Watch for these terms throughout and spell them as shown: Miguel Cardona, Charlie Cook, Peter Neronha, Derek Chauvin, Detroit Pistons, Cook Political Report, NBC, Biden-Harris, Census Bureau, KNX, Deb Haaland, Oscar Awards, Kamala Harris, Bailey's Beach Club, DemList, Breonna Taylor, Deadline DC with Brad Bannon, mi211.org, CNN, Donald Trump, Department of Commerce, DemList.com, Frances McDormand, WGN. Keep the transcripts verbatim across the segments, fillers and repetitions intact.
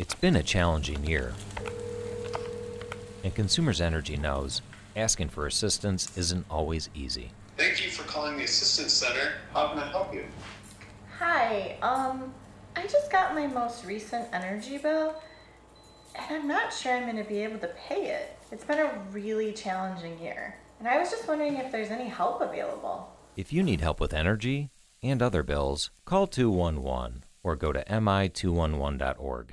It's been a challenging year, and Consumers Energy knows asking for assistance isn't always easy. Thank you for calling the Assistance Center. How can I help you? Hi, um, I just got my most recent energy bill, and I'm not sure I'm going to be able to pay it. It's been a really challenging year, and I was just wondering if there's any help available. If you need help with energy and other bills, call two one one or go to m i two one one dot org.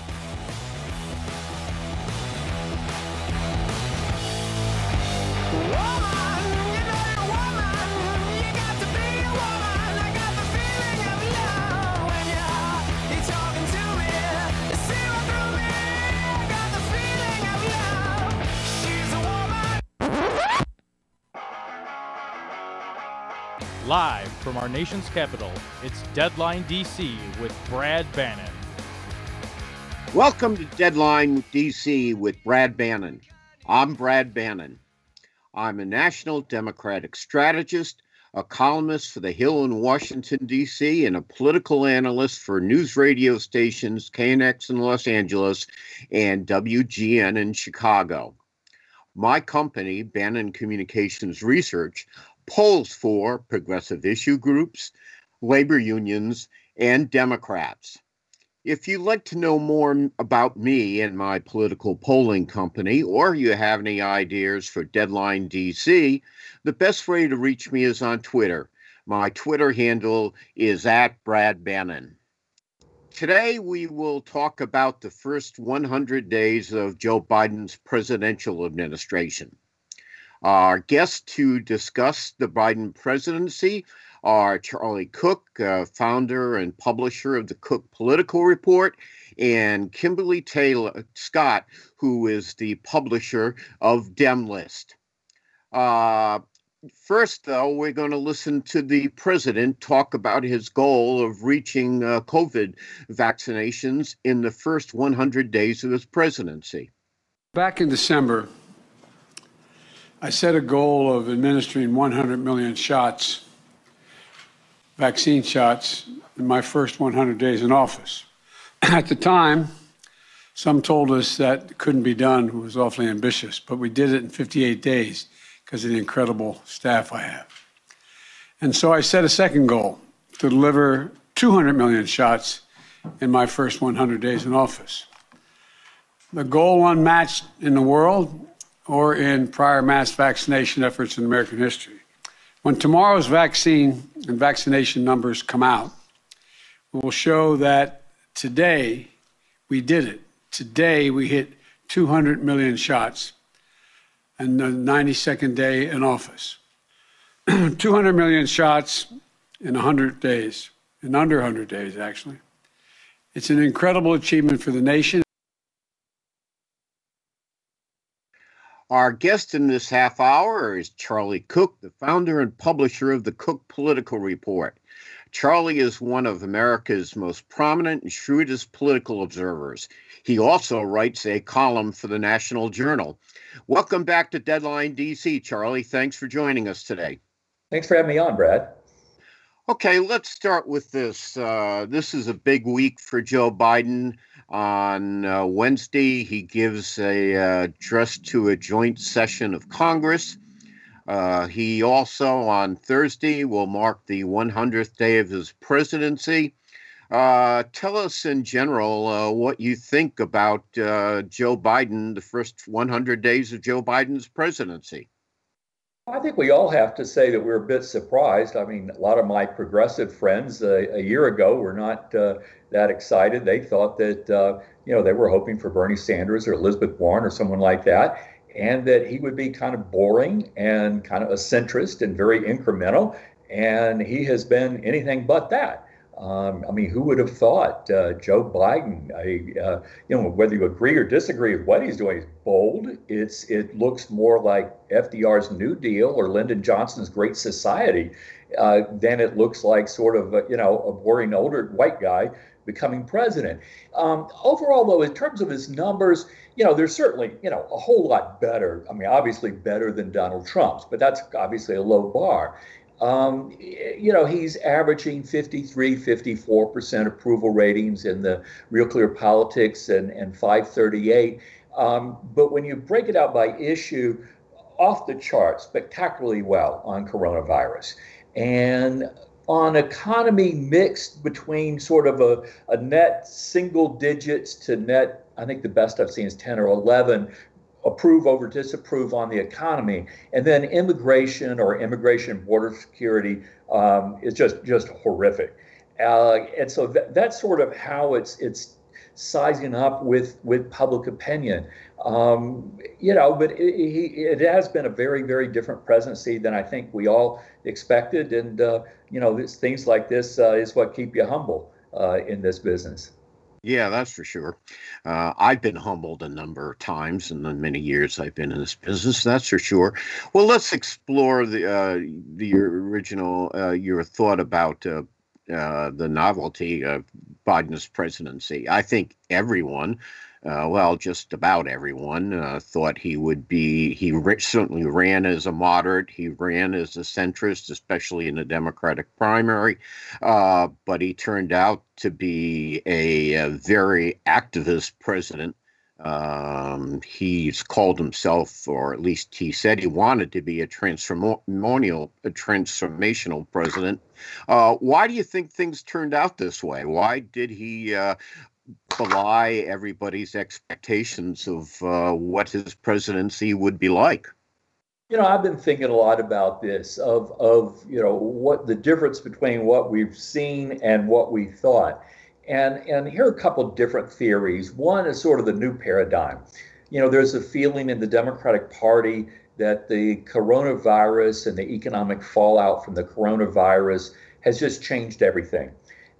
Live from our nation's capital, it's Deadline D C with Brad Bannon. Welcome to Deadline D C with Brad Bannon. I'm Brad Bannon. I'm a national Democratic strategist, a columnist for The Hill in Washington, D C, and a political analyst for news radio stations K N X in Los Angeles and W G N in Chicago. My company, Bannon Communications Research, polls for progressive issue groups, labor unions, and Democrats. If you'd like to know more about me and my political polling company, or you have any ideas for Deadline D C, the best way to reach me is on Twitter. My Twitter handle is at Brad Bannon. Today, we will talk about the first one hundred days of Joe Biden's presidential administration. Our guests to discuss the Biden presidency are Charlie Cook, uh, founder and publisher of the Cook Political Report, and Kimberly Taylor Scott, who is the publisher of DemList. Uh, first, though, we're going to listen to the president talk about his goal of reaching uh, COVID vaccinations in the first one hundred days of his presidency. Back in December, I set a goal of administering one hundred million shots, vaccine shots, in my first one hundred days in office. At the time, some told us that couldn't be done. It was awfully ambitious, but we did it in fifty-eight days because of the incredible staff I have. And so I set a second goal to deliver two hundred million shots in my first one hundred days in office. The goal unmatched in the world, or in prior mass vaccination efforts in American history. When tomorrow's vaccine and vaccination numbers come out, we will show that today we did it. Today we hit two hundred million shots in the ninety-second day in office. two hundred million shots in one hundred days, in under one hundred days, actually. It's an incredible achievement for the nation. Our guest in this half hour is Charlie Cook, the founder and publisher of the Cook Political Report. Charlie is one of America's most prominent and shrewdest political observers. He also writes a column for the National Journal. Welcome back to Deadline D C, Charlie. Thanks for joining us today. Thanks for having me on, Brad. Okay, let's start with this. Uh, this is a big week for Joe Biden. On uh, Wednesday, he gives a uh, address to a joint session of Congress. Uh, he also, on Thursday, will mark the one hundredth day of his presidency. Uh, tell us in general uh, what you think about uh, Joe Biden, the first one hundred days of Joe Biden's presidency. I think we all have to say that we're a bit surprised. I mean, a lot of my progressive friends uh, a year ago were not uh, that excited. They thought that, uh, you know, they were hoping for Bernie Sanders or Elizabeth Warren or someone like that, and that he would be kind of boring and kind of a centrist and very incremental. And he has been anything but that. Um, I mean, who would have thought uh, Joe Biden, I, uh, you know, whether you agree or disagree with what he's doing, he's bold. It's It looks more like F D R's New Deal or Lyndon Johnson's Great Society uh, than it looks like sort of, a, you know, a boring older white guy becoming president. Um, overall, though, in terms of his numbers, you know, they're certainly, you know, a whole lot better. I mean, obviously better than Donald Trump's, but that's obviously a low bar. Um, you know, he's averaging fifty-three, fifty-four percent approval ratings in the Real Clear Politics and, and five thirty-eight. Um, but when you break it out by issue, off the chart, spectacularly well on coronavirus. And on economy, mixed between sort of a, a net single digits to net, I think the best I've seen is ten or eleven, approve over disapprove on the economy. And then immigration or immigration border security um, is just, just horrific. Uh, and so th- that's sort of how it's it's sizing up with, with public opinion. Um, you know, but it, it, it has been a very, very different presidency than I think we all expected. And, uh, you know, this, things like this uh, is what keep you humble uh, in this business. Yeah, that's for sure. Uh, I've been humbled a number of times in the many years I've been in this business. That's for sure. Well, let's explore the uh, the original uh, your thought about uh, uh, the novelty of Biden's presidency. I think everyone. Uh, well, just about everyone uh, thought he would be, he re- certainly ran as a moderate, he ran as a centrist, especially in the Democratic primary, uh, but he turned out to be a, a very activist president. Um, he's called himself, or at least he said he wanted to be a transformational, a transformational president. Uh, why do you think things turned out this way? Why did he... Uh, belie everybody's expectations of uh, what his presidency would be like? You know, I've been thinking a lot about this, of, of you know, what the difference between what we've seen and what we thought. And, and here are a couple of different theories. One is sort of the new paradigm. You know, there's a feeling in the Democratic Party that the coronavirus and the economic fallout from the coronavirus has just changed everything.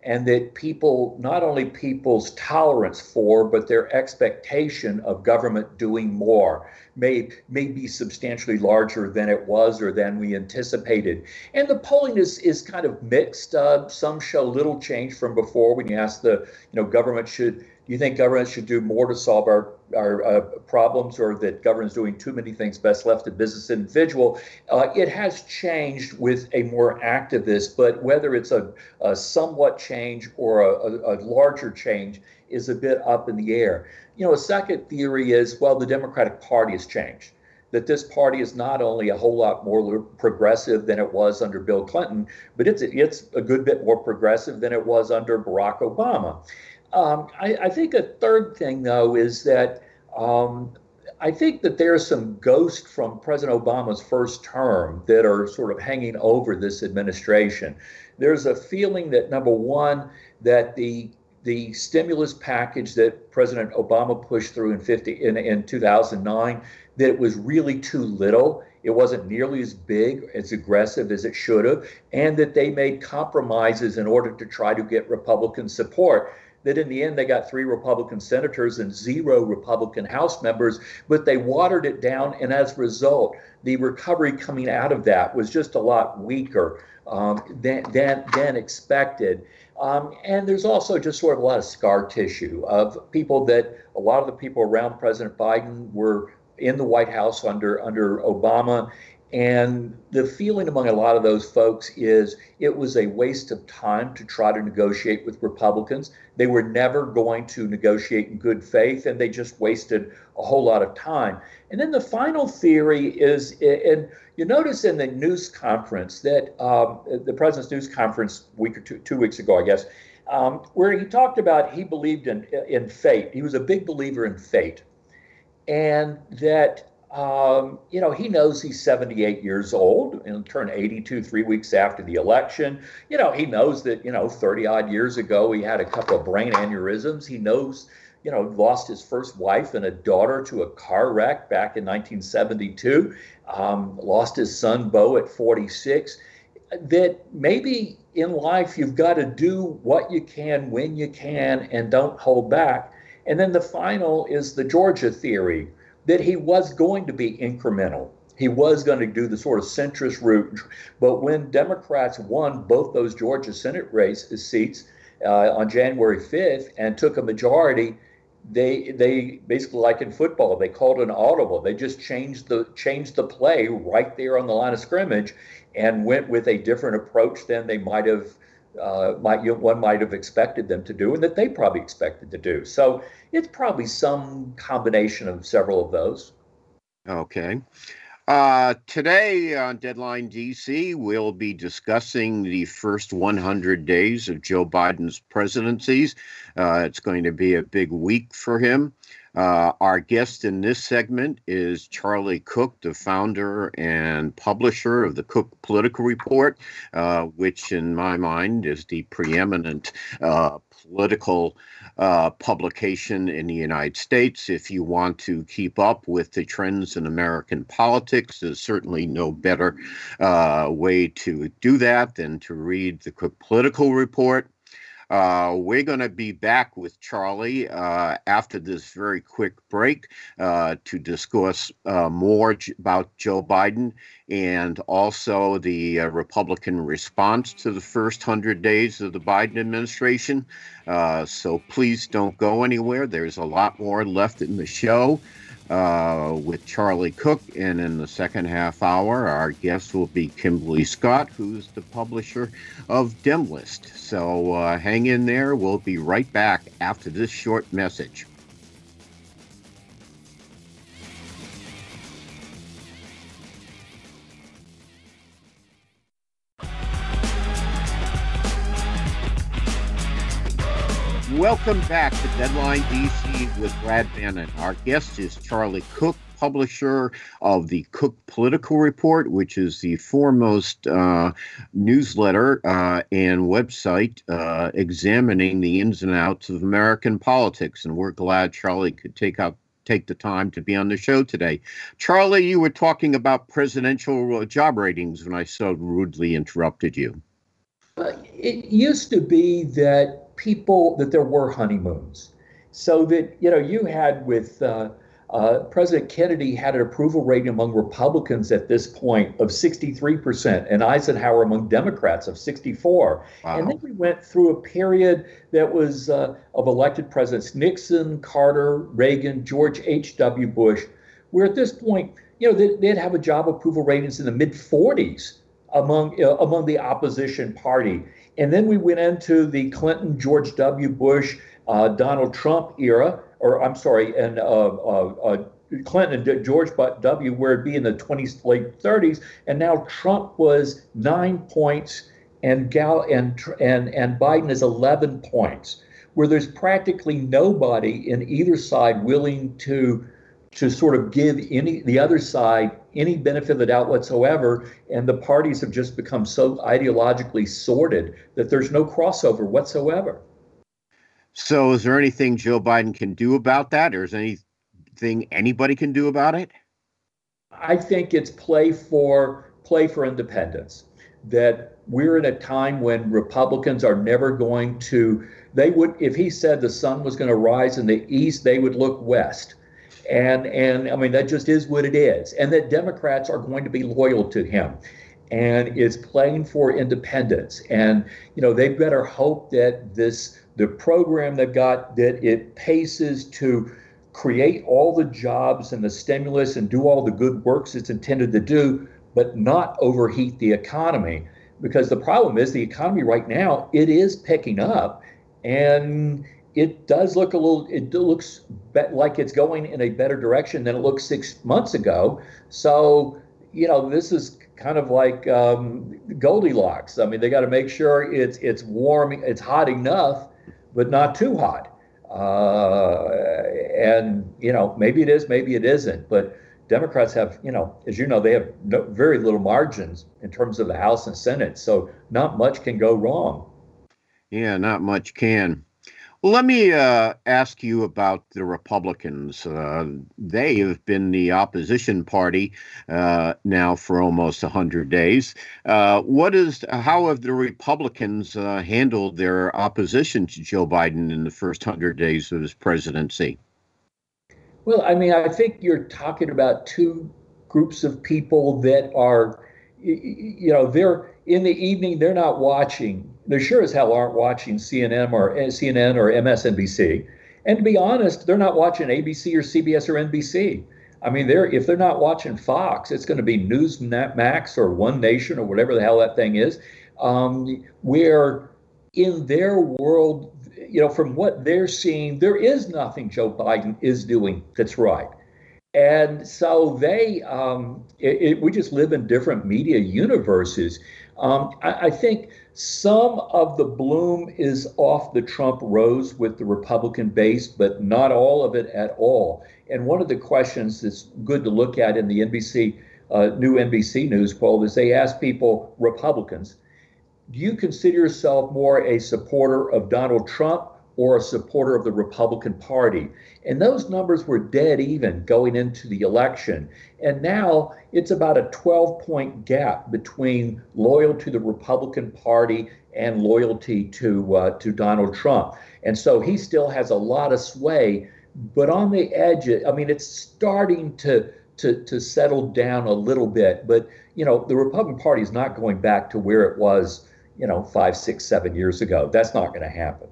And that people, not only people's tolerance for, but their expectation of government doing more may, may be substantially larger than it was or than we anticipated. And the polling is, is kind of mixed. Uh, some show little change from before when you ask the, you know, government should, do you think government should do more to solve our, our uh, problems, or that government's doing too many things best left to business individual? Uh, it has changed with a more activist, but whether it's a, a somewhat change or a, a, a larger change is a bit up in the air. You know, a second theory is, well, the Democratic Party has changed, that this party is not only a whole lot more progressive than it was under Bill Clinton, but it's it's a good bit more progressive than it was under Barack Obama. Um, I, I think a third thing, though, is that um, I think that there are some ghosts from President Obama's first term that are sort of hanging over this administration. There's a feeling that, number one, that the the stimulus package that President Obama pushed through in fifty in, in two thousand nine, that it was really too little. It wasn't nearly as big, as aggressive as it should have, and that they made compromises in order to try to get Republican support. That in the end, they got three Republican senators and zero Republican House members, but they watered it down. And as a result, the recovery coming out of that was just a lot weaker um, than, than, than expected. Um, and there's also just sort of a lot of scar tissue of people that a lot of the people around President Biden were in the White House under, under Obama. And the feeling among a lot of those folks is it was a waste of time to try to negotiate with Republicans. They were never going to negotiate in good faith, and they just wasted a whole lot of time. And then the final theory is, and you notice in the news conference that um, the president's news conference week or two, two weeks ago, I guess, um, where he talked about he believed in, in fate. He was a big believer in fate, and that Um, you know, he knows he's seventy-eight years old and turned eighty-two three weeks after the election. You know, he knows that, you know, thirty odd years ago, he had a couple of brain aneurysms. He knows, you know, lost his first wife and a daughter to a car wreck back in nineteen seventy-two, um, lost his son, Beau, at forty-six, that maybe in life you've got to do what you can, when you can, and don't hold back. And then the final is the Georgia theory, that he was going to be incremental. He was going to do the sort of centrist route. But when Democrats won both those Georgia Senate race seats, uh, on January fifth and took a majority, they they basically, like in football, they called an audible. They just changed the changed the play right there on the line of scrimmage and went with a different approach than they might have uh, might you know, one might have expected them to do and that they probably expected to do. So it's probably some combination of several of those. Okay. Uh, today on Deadline D C, we'll be discussing the first one hundred days of Joe Biden's presidencies. Uh, it's going to be a big week for him. Uh, our guest in this segment is Charlie Cook, the founder and publisher of the Cook Political Report, uh, which in my mind is the preeminent uh, political uh, publication in the United States. If you want to keep up with the trends in American politics, there's certainly no better uh, way to do that than to read the Cook Political Report. Uh, we're going to be back with Charlie uh, after this very quick break uh, to discuss uh, more j- about Joe Biden and also the uh, Republican response to the first one hundred days of the Biden administration. Uh, so please don't go anywhere. There's a lot more left in the show uh, with Charlie Cook. And in the second half hour, our guest will be Kimberly Scott, who's the publisher of DemList. So uh, hang in there. We'll be right back after this short message. Welcome back to Deadline D C with Brad Bannon. Our guest is Charlie Cook, publisher of the Cook Political Report, which is the foremost uh, newsletter uh, and website uh, examining the ins and outs of American politics. And we're glad Charlie could take up take the time to be on the show today. Charlie, you were talking about presidential job ratings when I so rudely interrupted you. Uh, it used to be that people that there were honeymoons, so that you know you had with. Uh, Uh, President Kennedy had an approval rating among Republicans at this point of sixty-three percent and Eisenhower among Democrats of sixty-four. Wow. And then we went through a period that was uh, of elected presidents, Nixon, Carter, Reagan, George H W. Bush, where at this point, you know, they'd, they'd have a job approval ratings in the mid forties among uh, among the opposition party. And then we went into the Clinton, George W. Bush, uh, Donald Trump era, or I'm sorry, and uh, uh, Clinton and George W., where it'd be in the twenties, late thirties, and now Trump was nine points, and Gal and and and Biden is eleven points, where there's practically nobody in either side willing to to sort of give any the other side any benefit of the doubt whatsoever, and the parties have just become so ideologically sorted that there's no crossover whatsoever. So is there anything Joe Biden can do about that, or is there anything anybody can do about it? I think it's play for play for independence, that we're in a time when Republicans are never going to, they would, if he said the sun was going to rise in the east, they would look west. And, and I mean, that just is what it is, and that Democrats are going to be loyal to him. And it's playing for independence. And, you know, they better hope that this, the program they've got, that it paces to create all the jobs and the stimulus and do all the good works it's intended to do, but not overheat the economy. Because the problem is the economy right now, it is picking up, and it does look a little, it looks like it's going in a better direction than it looked six months ago. So, you know, this is kind of like um, Goldilocks. I mean, they got to make sure it's it's warm, it's hot enough, but not too hot. Uh, and, you know, maybe it is, maybe it isn't. But Democrats have, you know, as you know, they have no, very little margins in terms of the House and Senate. So not much can go wrong. Yeah, not much can. Well, let me uh, ask you about the Republicans. Uh, they have been the opposition party uh, now for almost one hundred days. Uh, what is, how have the Republicans uh, handled their opposition to Joe Biden in the first one hundred days of his presidency? Well, I mean, I think you're talking about two groups of people that are you know, they're in the evening, they're not watching. They sure as hell aren't watching C N N or C N N or M S N B C. And to be honest, they're not watching A B C or C B S or N B C. I mean, they're if they're not watching Fox, it's going to be Newsmax or One Nation or whatever the hell that thing is. Um, where in their world, you know, from what they're seeing, there is nothing Joe Biden is doing that's right. And so they, um, it, it, we just live in different media universes. Um, I, I think some of the bloom is off the Trump rose with the Republican base, but not all of it at all. And one of the questions that's good to look at in the N B C, uh, new N B C News poll is they asked people, Republicans, do you consider yourself more a supporter of Donald Trump or a supporter of the Republican Party? And those numbers were dead even going into the election. And now it's about a twelve-point gap between loyal to the Republican Party and loyalty to uh, to Donald Trump. And so he still has a lot of sway, but on the edge, I mean, it's starting to to to settle down a little bit. But, you know, the Republican Party is not going back to where it was, you know, five, six, seven years ago. That's not going to happen.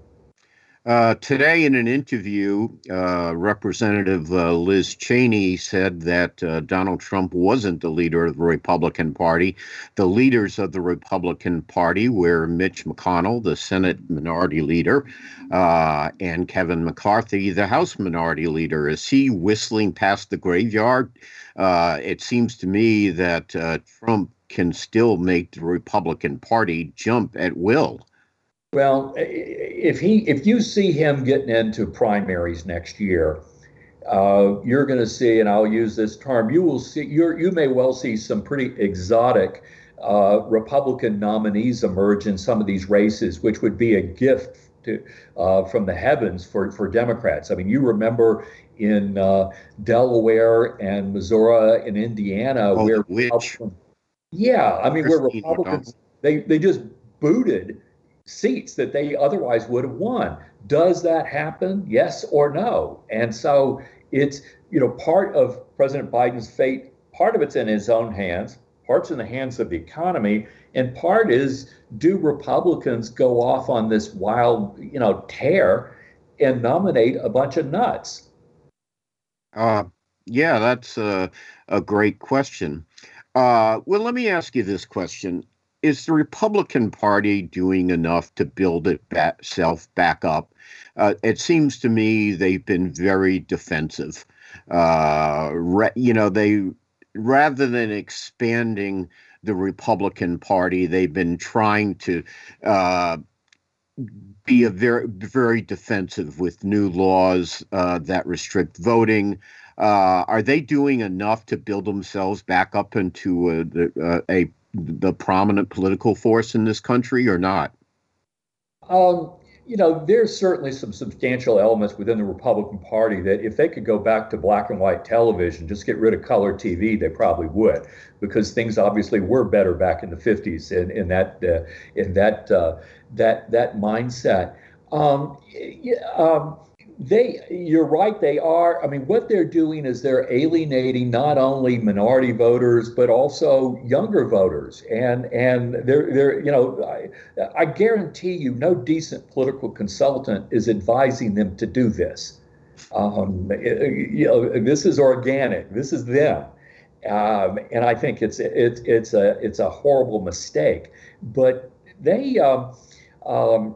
Uh, today in an interview, uh, Representative uh, Liz Cheney said that uh, Donald Trump wasn't the leader of the Republican Party. The leaders of the Republican Party were Mitch McConnell, the Senate Minority Leader, uh, and Kevin McCarthy, the House Minority Leader. Is he whistling past the graveyard? Uh, it seems to me that uh, Trump can still make the Republican Party jump at will. Well, if he, if you see him getting into primaries next year, uh, you're going to see, and I'll use this term, you will see, you're, you may well see some pretty exotic uh, Republican nominees emerge in some of these races, which would be a gift to, uh, from the heavens for, for Democrats. I mean, you remember in uh, Delaware and Missouri and Indiana, oh, where Republicans, yeah, I mean, where Republicans they they just booted seats that they otherwise would have won. Does that happen? Yes or no? And so it's, you know, part of President Biden's fate, part of it's in his own hands, part's in the hands of the economy, and part is, do Republicans go off on this wild, you know, tear and nominate a bunch of nuts? Uh, yeah, that's a, a great question. Uh, well, let me ask you this question. Is the Republican Party doing enough to build itself back up? Uh, it seems to me they've been very defensive. Uh, re- you know, they rather than expanding the Republican Party, they've been trying to uh, be a very, very defensive with new laws uh, that restrict voting. Uh, are they doing enough to build themselves back up into a, the, a, a the prominent political force in this country or not? Um, you know, there's certainly some substantial elements within the Republican Party that if they could go back to black and white television, just get rid of color T V, they probably would, because things obviously were better back in the fifties in, in that uh, in that uh, that that mindset. Um, um, They, you're right, they are. I mean, what they're doing is they're alienating not only minority voters, but also younger voters. And and they're, they're you know, I, I guarantee you no decent political consultant is advising them to do this. Um, you know, this is organic. This is them. Um, and I think it's, it's, it's, a, it's a horrible mistake. But they... Um, um,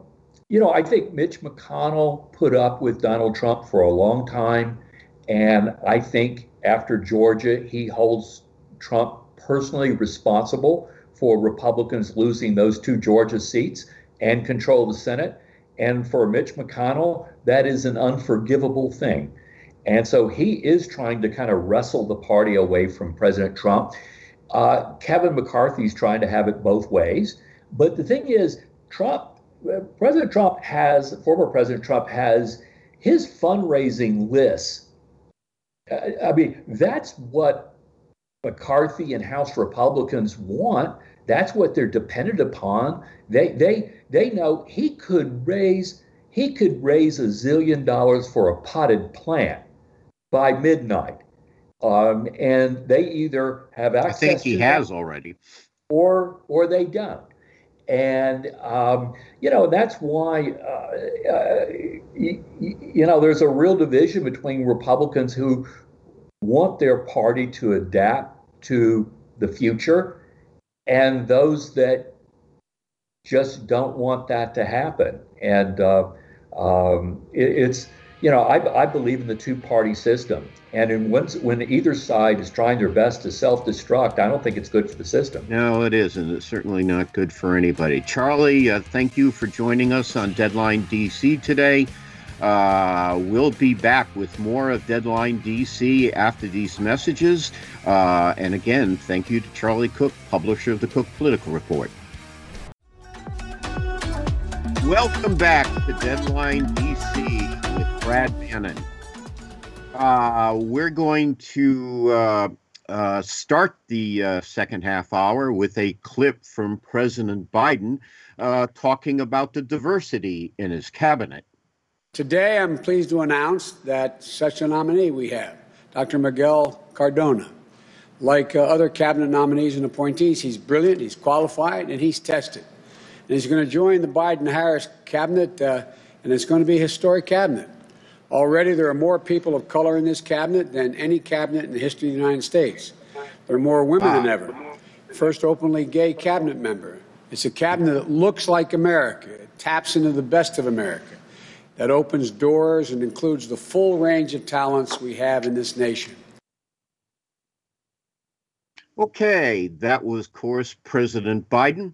You know, I think Mitch McConnell put up with Donald Trump for a long time, and I think after Georgia, he holds Trump personally responsible for Republicans losing those two Georgia seats and control of the Senate. And for Mitch McConnell, that is an unforgivable thing. And so he is trying to kind of wrestle the party away from President Trump. Uh, Kevin McCarthy's trying to have it both ways. But the thing is, Trump, President Trump has, former President Trump has his fundraising list. I mean, that's what McCarthy and House Republicans want. That's what they're dependent upon. They they they know he could raise he could raise a zillion dollars for a potted plant by midnight, um, and they either have access. I think he to has that, already. or or they don't. And, um, you know, that's why, uh, uh, you, you know, there's a real division between Republicans who want their party to adapt to the future and those that just don't want that to happen. And uh, um, it, it's, you know, I, I believe in the two-party system. And in when, when either side is trying their best to self-destruct, I don't think it's good for the system. No, it isn't. It's certainly not good for anybody. Charlie, uh, thank you for joining us on Deadline D C today. Uh, we'll be back with more of Deadline D C after these messages. Uh, and again, thank you to Charlie Cook, publisher of the Cook Political Report. Welcome back to Deadline D C with Brad Bannon. Uh, we're going to uh, uh, start the uh, second half hour with a clip from President Biden uh, talking about the diversity in his cabinet. Today, I'm pleased to announce that such a nominee we have, Doctor Miguel Cardona. Like uh, other cabinet nominees and appointees, he's brilliant, he's qualified, and he's tested. And he's going to join the Biden-Harris cabinet, uh, and it's going to be a historic cabinet. Already, there are more people of color in this cabinet than any cabinet in the history of the United States. There are more women than ever. First openly gay cabinet member. It's a cabinet that looks like America. It taps into the best of America. That opens doors and includes the full range of talents we have in this nation. Okay, that was, of course, President Biden.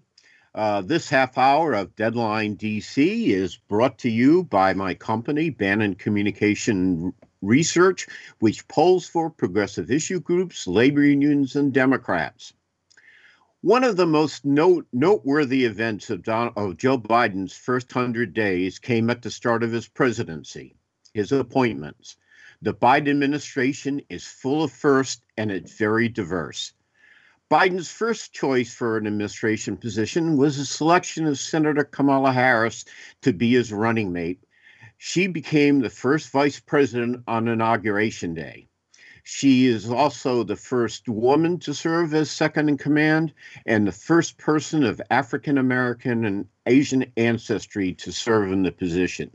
Uh, this half hour of Deadline D C is brought to you by my company, Bannon Communications Research, which polls for progressive issue groups, labor unions, and Democrats. One of the most note- noteworthy events of, Don- of Joe Biden's first one hundred days came at the start of his presidency, his appointments. The Biden administration is full of firsts, and it's very diverse. Biden's first choice for an administration position was the selection of Senator Kamala Harris to be his running mate. She became the first vice president on Inauguration Day. She is also the first woman to serve as second in command and the first person of African American and Asian ancestry to serve in the position.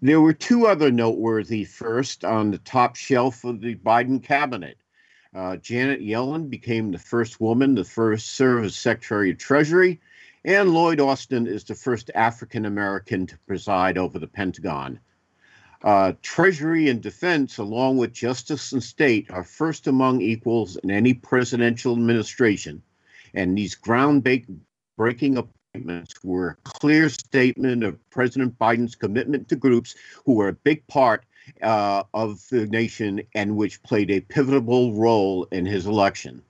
There were two other noteworthy firsts on the top shelf of the Biden cabinet. Uh, Janet Yellen became the first woman to first serve as Secretary of Treasury, and Lloyd Austin is the first African American to preside over the Pentagon. Uh, Treasury and Defense, along with Justice and State, are first among equals in any presidential administration, and these ground-breaking appointments were a clear statement of President Biden's commitment to groups who are a big part Uh, of the nation and which played a pivotal role in his election.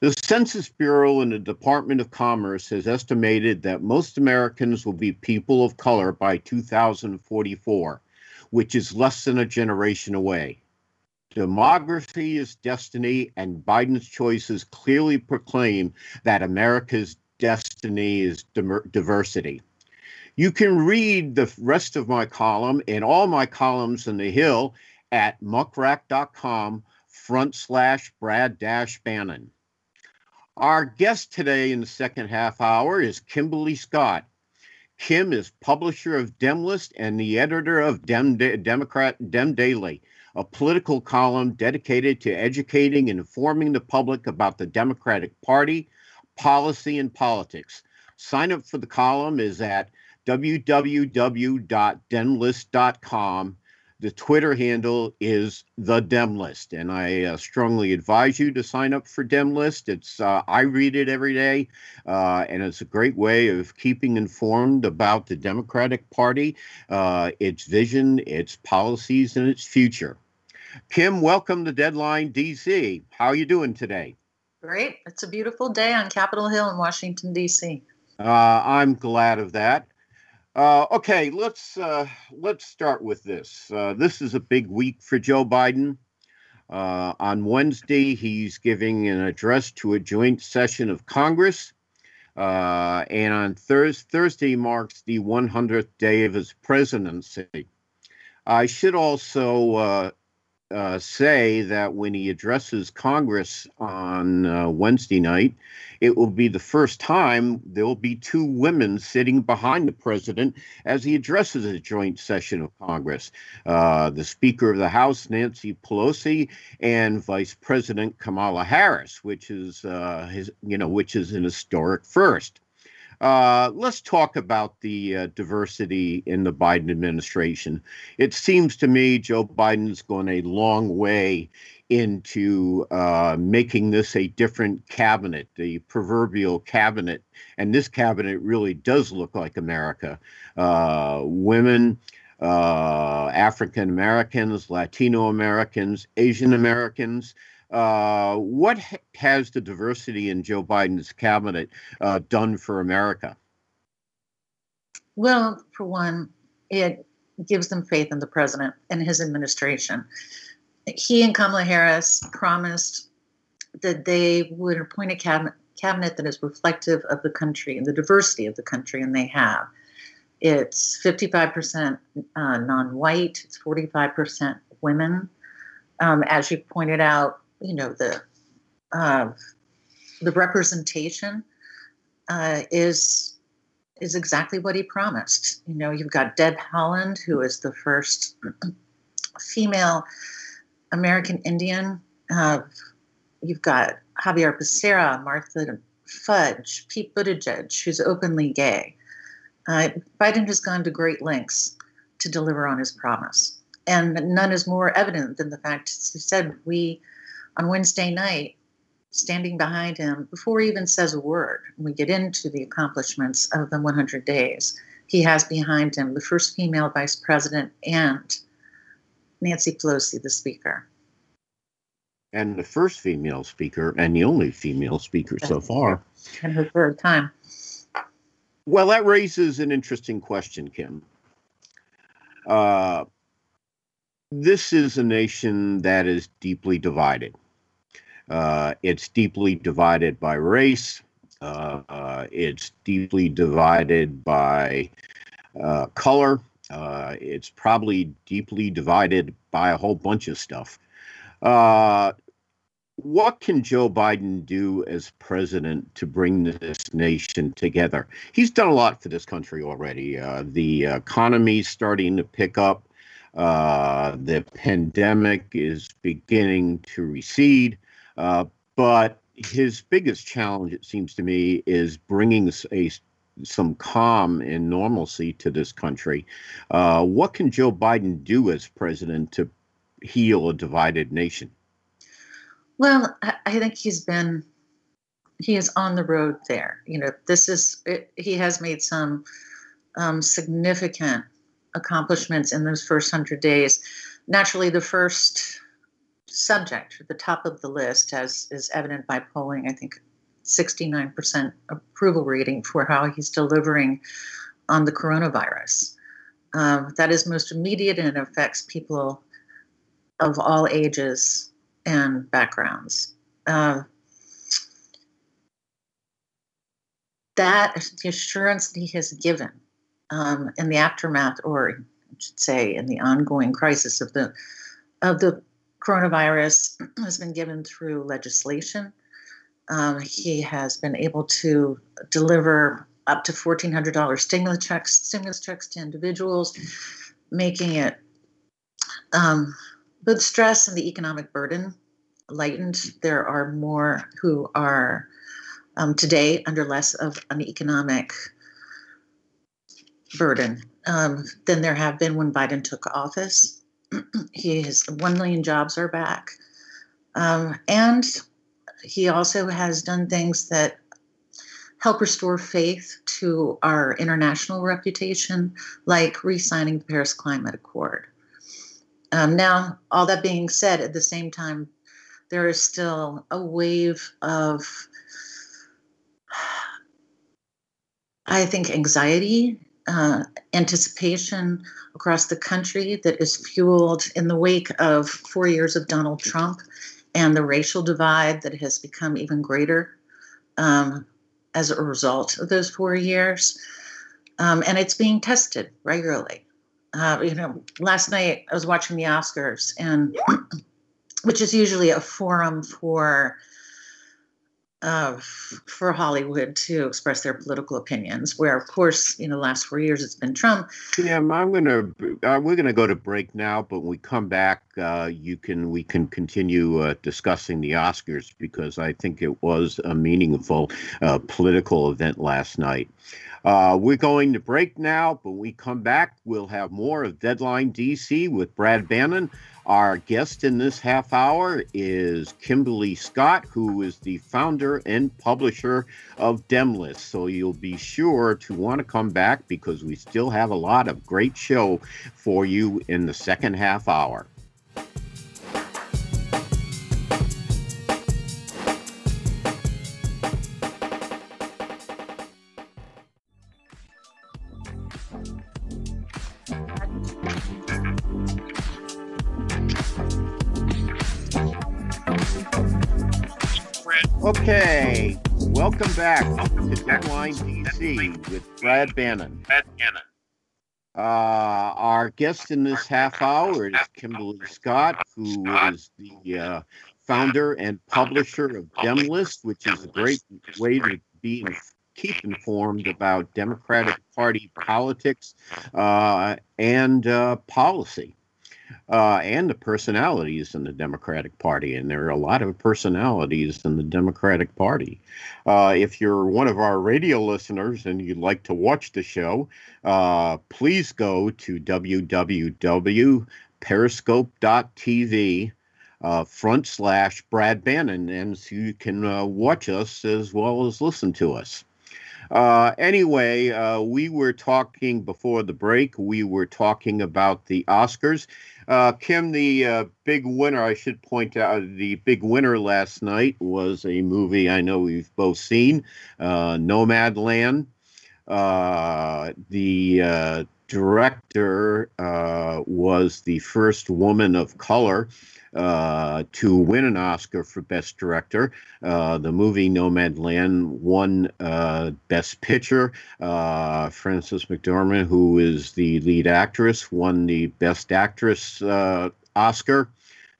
The Census Bureau and the Department of Commerce has estimated that most Americans will be people of color by two thousand forty-four, which is less than a generation away. Demography is destiny, and Biden's choices clearly proclaim that America's destiny is diversity. You can read the rest of my column and all my columns in The Hill at muckrack.com front slash Brad dash Bannon. Our guest today in the second half hour is Kimberly Scott. Kim is publisher of DemList and the editor of Dem De- Democrat Dem Daily, a political column dedicated to educating and informing the public about the Democratic Party, policy, and politics. Sign up for the column is at w w w dot demlist dot com. The Twitter handle is The DemList, and I uh, strongly advise you to sign up for DemList. It's uh, I read it every day, uh, and it's a great way of keeping informed about the Democratic Party, uh, its vision, its policies, and its future. Kim, welcome to Deadline D C. How are you doing today? Great. It's a beautiful day on Capitol Hill in Washington, D C. Uh, I'm glad of that. Uh, okay, let's uh, let's start with this. Uh, this is a big week for Joe Biden. Uh, on Wednesday, he's giving an address to a joint session of Congress. Uh, and on thurs- Thursday marks the one hundredth day of his presidency. I should also uh, uh, say that when he addresses Congress on uh, Wednesday night, it will be the first time there will be two women sitting behind the president as he addresses a joint session of Congress. Uh, the Speaker of the House, Nancy Pelosi, and Vice President Kamala Harris, which is uh, his, you know, which is an historic first. Uh, let's talk about the uh, diversity in the Biden administration. It seems to me Joe Biden's gone a long way into uh, making this a different cabinet, the proverbial cabinet. And this cabinet really does look like America. Uh, women, uh, African Americans, Latino Americans, Asian Americans. Uh, what ha- has the diversity in Joe Biden's cabinet uh, done for America? Well, for one, it gives them faith in the president and his administration. He and Kamala Harris promised that they would appoint a cabinet, cabinet that is reflective of the country and the diversity of the country, and they have. It's fifty-five percent uh, non-white, it's forty-five percent women. Um, as you pointed out, you know, the uh, the representation uh, is is exactly what he promised. You know, you've got Deb Haaland, who is the first female American Indian. Uh, you've got Javier Becerra, Martha Fudge, Pete Buttigieg, who's openly gay. Uh, Biden has gone to great lengths to deliver on his promise. And none is more evident than the fact, as he said, we, on Wednesday night, standing behind him, before he even says a word, we get into the accomplishments of the one hundred days. He has behind him the first female vice president and Nancy Pelosi, the speaker. And the first female speaker and the only female speaker so far. And her third time. Well, that raises an interesting question, Kim. Uh, This is a nation that is deeply divided. Uh, it's deeply divided by race. Uh, uh, it's deeply divided by uh, color. Uh, it's probably deeply divided by a whole bunch of stuff. Uh, what can Joe Biden do as president to bring this nation together? He's done a lot for this country already. Uh, the economy's starting to pick up. Uh, the pandemic is beginning to recede, uh, but his biggest challenge, it seems to me, is bringing a, some calm and normalcy to this country. Uh, what can Joe Biden do as president to heal a divided nation? Well, I think he's been, he is on the road there. You know, this is, it, he has made some um, significant accomplishments in those first hundred days. Naturally, the first subject at the top of the list, as is evident by polling, I think sixty-nine percent approval rating for how he's delivering on the coronavirus. Um, that is most immediate and affects people of all ages and backgrounds. Uh, that, the assurance that he has given Um, in the aftermath, or I should say, in the ongoing crisis of the of the coronavirus, has been given through legislation. Um, he has been able to deliver up to fourteen hundred dollars stimulus checks, stimulus checks to individuals, making it um, both stress and the economic burden lightened. There are more who are um, today under less of an economic burden um, than there have been when Biden took office. He has one million jobs are back. Um, and he also has done things that help restore faith to our international reputation, like re-signing the Paris Climate Accord. Um, now, all that being said, at the same time, there is still a wave of, I think, anxiety, Uh, anticipation across the country that is fueled in the wake of four years of Donald Trump and the racial divide that has become even greater um, as a result of those four years. Um, and it's being tested regularly. Uh, you know, last night I was watching the Oscars, and which is usually a forum for uh, for Hollywood to express their political opinions. Where, of course, you know, the last four years it's been Trump. Yeah, I'm gonna uh, we're gonna go to break now, but when we come back, uh, you can we can continue uh, discussing the Oscars, because I think it was a meaningful uh, political event last night. Uh, we're going to break now, but when we come back, we'll have more of Deadline D C with Brad Bannon. Our guest in this half hour is Kimberly Scott, who is the founder and publisher of DemList. So you'll be sure to want to come back, because we still have a lot of great show for you in the second half hour. Okay, welcome back to Deadline D C with Brad Bannon. Brad Bannon. Uh, our guest in this half hour is Kimberly Scott, who is the uh, founder and publisher of DemList, which is a great way to be in- keep informed about Democratic Party politics uh, and uh, policy. Uh, and the personalities in the Democratic Party. And there are a lot of personalities in the Democratic Party. Uh, if you're one of our radio listeners and you'd like to watch the show, uh, please go to w w w dot periscope dot t v uh, front slash Brad Bannon, and so you can uh, watch us as well as listen to us. Uh, anyway, uh, we were talking before the break, we were talking about the Oscars. Uh, Kim, the uh, big winner, I should point out, the big winner last night was a movie I know we've both seen, uh, Nomadland. Uh, the uh, director uh, was the first woman of color Uh, to win an Oscar for Best Director. Uh, the movie Nomadland won uh, Best Picture. Uh, Frances McDormand, who is the lead actress, won the Best Actress uh, Oscar.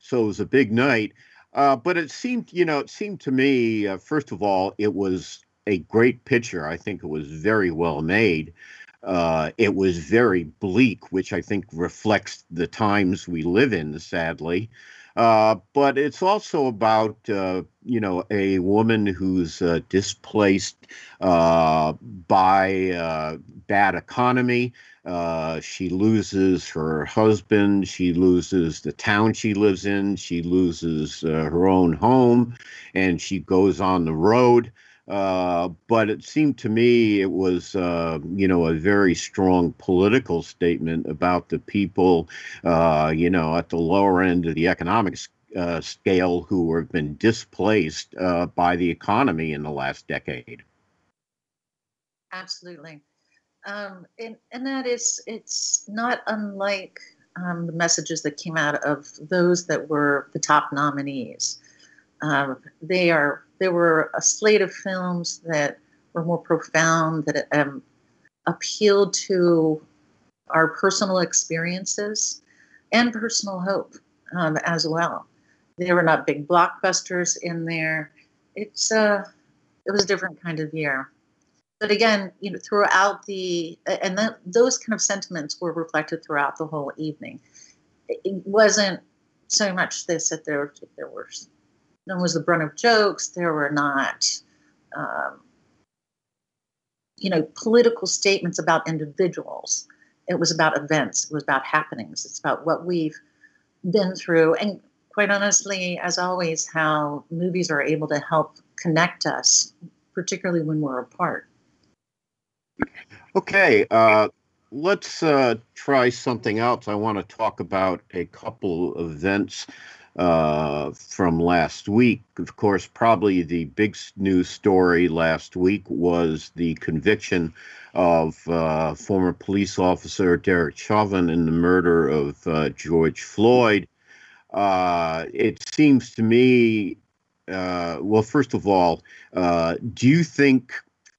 So it was a big night. Uh, but it seemed, you know, it seemed to me, uh, first of all, it was a great picture. I think it was very well made. Uh, it was very bleak, which I think reflects the times we live in, sadly. Uh, but it's also about, uh, you know, a woman who's uh, displaced uh, by uh, bad economy. Uh, she loses her husband. She loses the town she lives in. She loses uh, her own home, and she goes on the road. Uh, but it seemed to me it was, uh, you know, a very strong political statement about the people, uh, you know, at the lower end of the economic uh, scale who have been displaced uh, by the economy in the last decade. Absolutely. Um, and, and that is, it's not unlike um, the messages that came out of those that were the top nominees. Uh, they are There were a slate of films that were more profound, that um, appealed to our personal experiences and personal hope um, as well. There were not big blockbusters in there. It's uh, it was a different kind of year. But again, you know, throughout the and that, those kind of sentiments were reflected throughout the whole evening. It wasn't so much this that there there were. There was the brunt of jokes. There were not, um, you know, political statements about individuals. It was about events. It was about happenings. It's about what we've been through. And quite honestly, as always, how movies are able to help connect us, particularly when we're apart. Okay. Uh, let's uh, try something else. I want to talk about a couple of events Uh, from last week. Of course, probably the big news story last week was the conviction of uh, former police officer Derek Chauvin in the murder of uh, George Floyd. Uh, it seems to me, uh, well, first of all, uh, do you think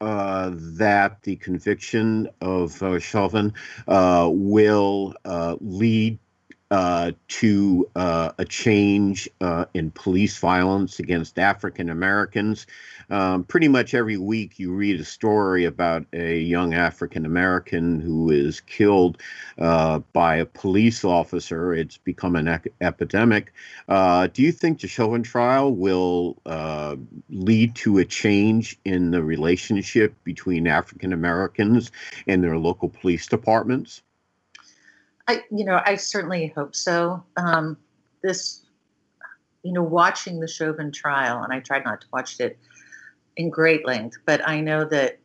uh, that the conviction of uh, Chauvin uh, will uh, lead Uh, to uh, a change uh, in police violence against African Americans. Um, pretty much every week you read a story about a young African American who is killed uh, by a police officer. It's become an ec- epidemic. Uh, do you think the Chauvin trial will uh, lead to a change in the relationship between African Americans and their local police departments? I, you know, I certainly hope so. Um, this, you know, watching the Chauvin trial, and I tried not to watch it in great length, but I know that,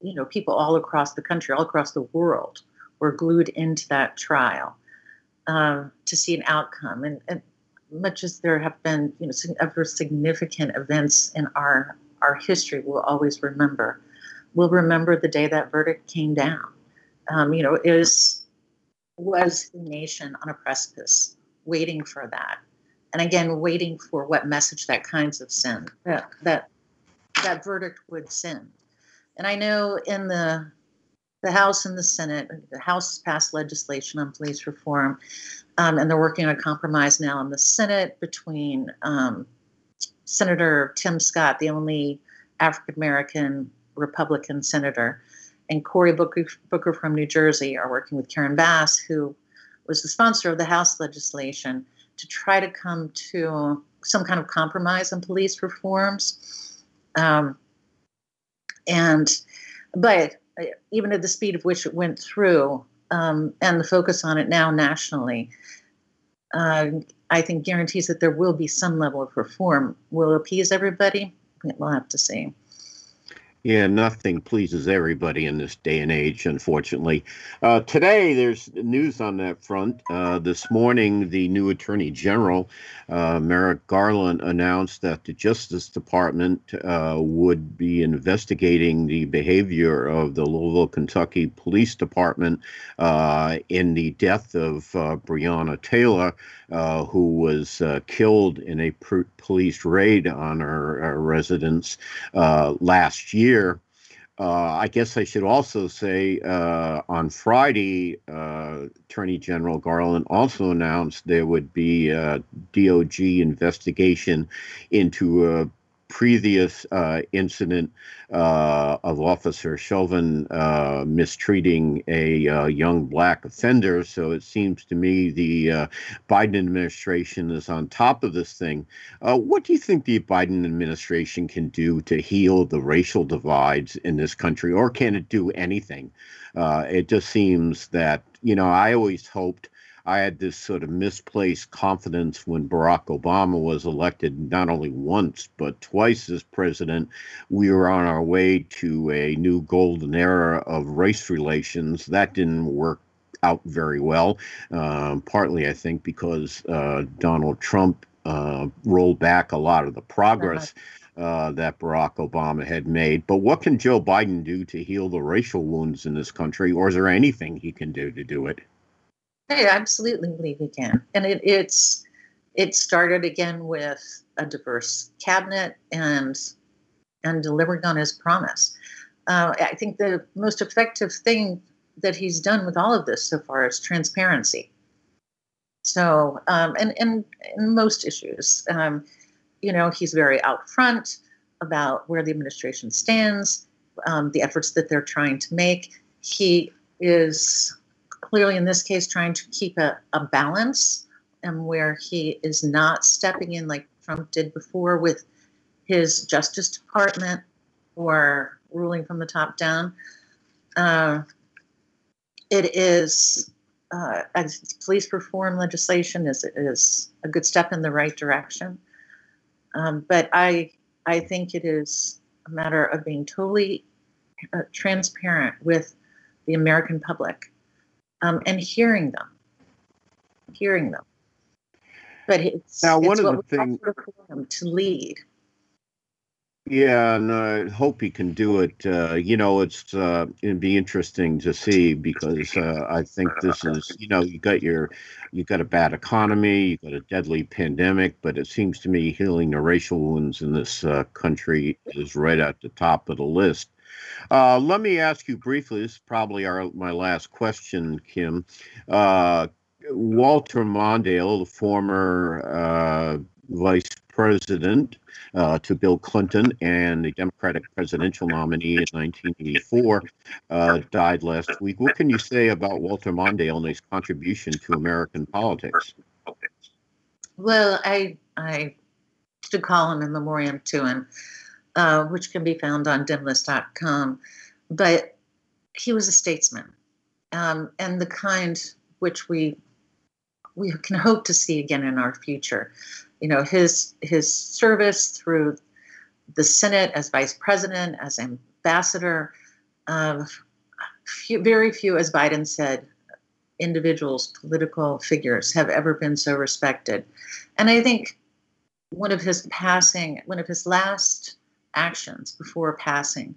you know, people all across the country, all across the world were glued into that trial um, to see an outcome. And, and much as there have been, you know, other significant events in our, our history we'll always remember, we'll remember the day that verdict came down. Um, you know, it was... was the nation on a precipice waiting for that. And again, waiting for what message that kinds of sin, that, that, that verdict would send. And I know in the the House and the Senate, the House passed legislation on police reform, um, and they're working on a compromise now in the Senate between um, Senator Tim Scott, the only African-American Republican senator, and Cory Booker, Booker from New Jersey are working with Karen Bass, who was the sponsor of the House legislation, to try to come to some kind of compromise on police reforms. Um, and, but even at the speed of which it went through, um, and the focus on it now nationally, uh, I think guarantees that there will be some level of reform. Will it appease everybody? We'll have to see. Yeah, nothing pleases everybody in this day and age, unfortunately. Uh, today, there's news on that front. Uh, this morning, the new Attorney General, uh, Merrick Garland, announced that the Justice Department uh, would be investigating the behavior of the Louisville, Kentucky Police Department uh, in the death of uh, Breonna Taylor, uh, who was uh, killed in a pr- police raid on her, her residence uh, last year. Uh, I guess I should also say uh, on Friday, uh, Attorney General Garland also announced there would be a D O G investigation into a previous uh, incident uh, of Officer Chauvin uh, mistreating a uh, young black offender. So it seems to me the uh, Biden administration is on top of this thing. Uh, what do you think the Biden administration can do to heal the racial divides in this country, or can it do anything? Uh, it just seems that, you know, I always hoped I had this sort of misplaced confidence when Barack Obama was elected not only once, but twice as president. We were on our way to a new golden era of race relations. That didn't work out very well, um, partly, I think, because uh, Donald Trump uh, rolled back a lot of the progress Uh, that Barack Obama had made. But what can Joe Biden do to heal the racial wounds in this country, or is there anything he can do to do it? I absolutely believe we can. And it, it's it started again with a diverse cabinet and and delivering on his promise. Uh, I think the most effective thing that he's done with all of this so far is transparency. So, um, and, and, and most issues, um, you know, he's very out front about where the administration stands, um, the efforts that they're trying to make. He is... clearly, in this case, trying to keep a, a balance, and where he is not stepping in like Trump did before with his Justice Department or ruling from the top down. Uh, it is uh, police reform legislation is is a good step in the right direction, um, but I I think it is a matter of being totally uh, transparent with the American public. Um, and hearing them, hearing them. But it's, now, one it's of what the things him to lead. Yeah, and I hope he can do it. Uh, you know, it's uh, it'd be interesting to see, because uh, I think this is, you know, you got your, you got a bad economy, you got a deadly pandemic, but it seems to me healing the racial wounds in this uh, country is right at the top of the list. Uh, let me ask you briefly, this is probably our, my last question, Kim. Uh, Walter Mondale, the former uh, vice president uh, to Bill Clinton and the Democratic presidential nominee in nineteen eighty-four, uh, died last week. What can you say about Walter Mondale and his contribution to American politics? Well, I I did a column in memoriam to him, uh, which can be found on dem list dot com. But he was a statesman, um, and the kind which we we can hope to see again in our future. You know, his his service through the Senate as vice president, as ambassador, uh, few, very few, as Biden said, individuals, political figures have ever been so respected. And I think one of his passing, one of his last actions before passing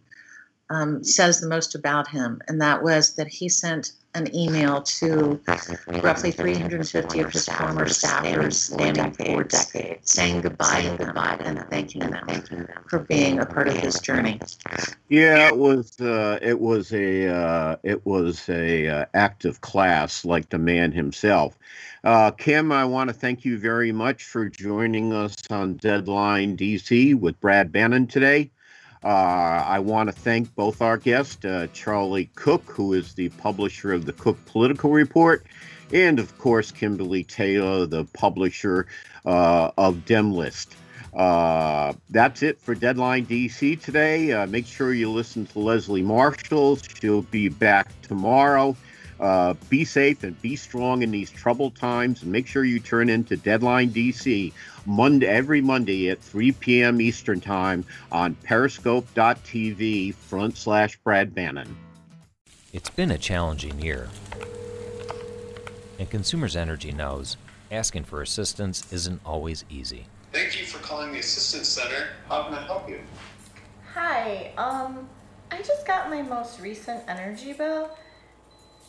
um, says the most about him. And that was that he sent an email to roughly three hundred fifty of his former staffers standing for decades, saying goodbye to them and thanking them for being a part of his journey. Yeah, it was uh, it was a uh, it was a uh, act of class, like the man himself. Uh, Kim, I want to thank you very much for joining us on Deadline D C with Brad Bannon today. Uh, I want to thank both our guests, uh, Charlie Cook, who is the publisher of the Cook Political Report, and, of course, Kimberly Taylor, the publisher uh, of DemList. Uh, that's it for Deadline D C today. Uh, make sure you listen to Leslie Marshall. She'll be back tomorrow. Uh, be safe and be strong in these troubled times. And make sure you turn into Deadline D C Monday, every Monday at three p.m. Eastern Time on periscope dot t v front slash Brad Bannon. It's been a challenging year. And Consumers Energy knows asking for assistance isn't always easy. Thank you for calling the Assistance Center. How can I help you? Hi, um, I just got my most recent energy bill,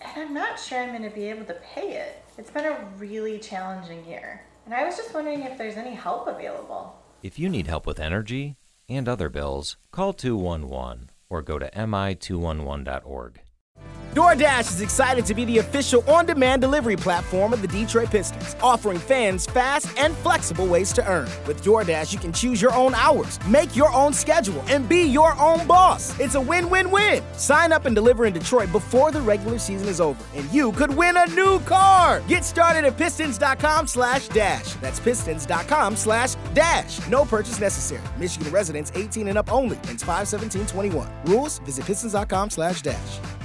and I'm not sure I'm going to be able to pay it. It's been a really challenging year, and I was just wondering if there's any help available. If you need help with energy and other bills, call two one one or go to m i two eleven dot org. DoorDash is excited to be the official on-demand delivery platform of the Detroit Pistons, offering fans fast and flexible ways to earn. With DoorDash, you can choose your own hours, make your own schedule, and be your own boss. It's a win-win-win. Sign up and deliver in Detroit before the regular season is over, and you could win a new car. Get started at pistons.com slash dash. That's pistons.com slash dash. No purchase necessary. Michigan residents eighteen and up only. And five seventeen twenty-one. Rules? Visit pistons.com slash dash.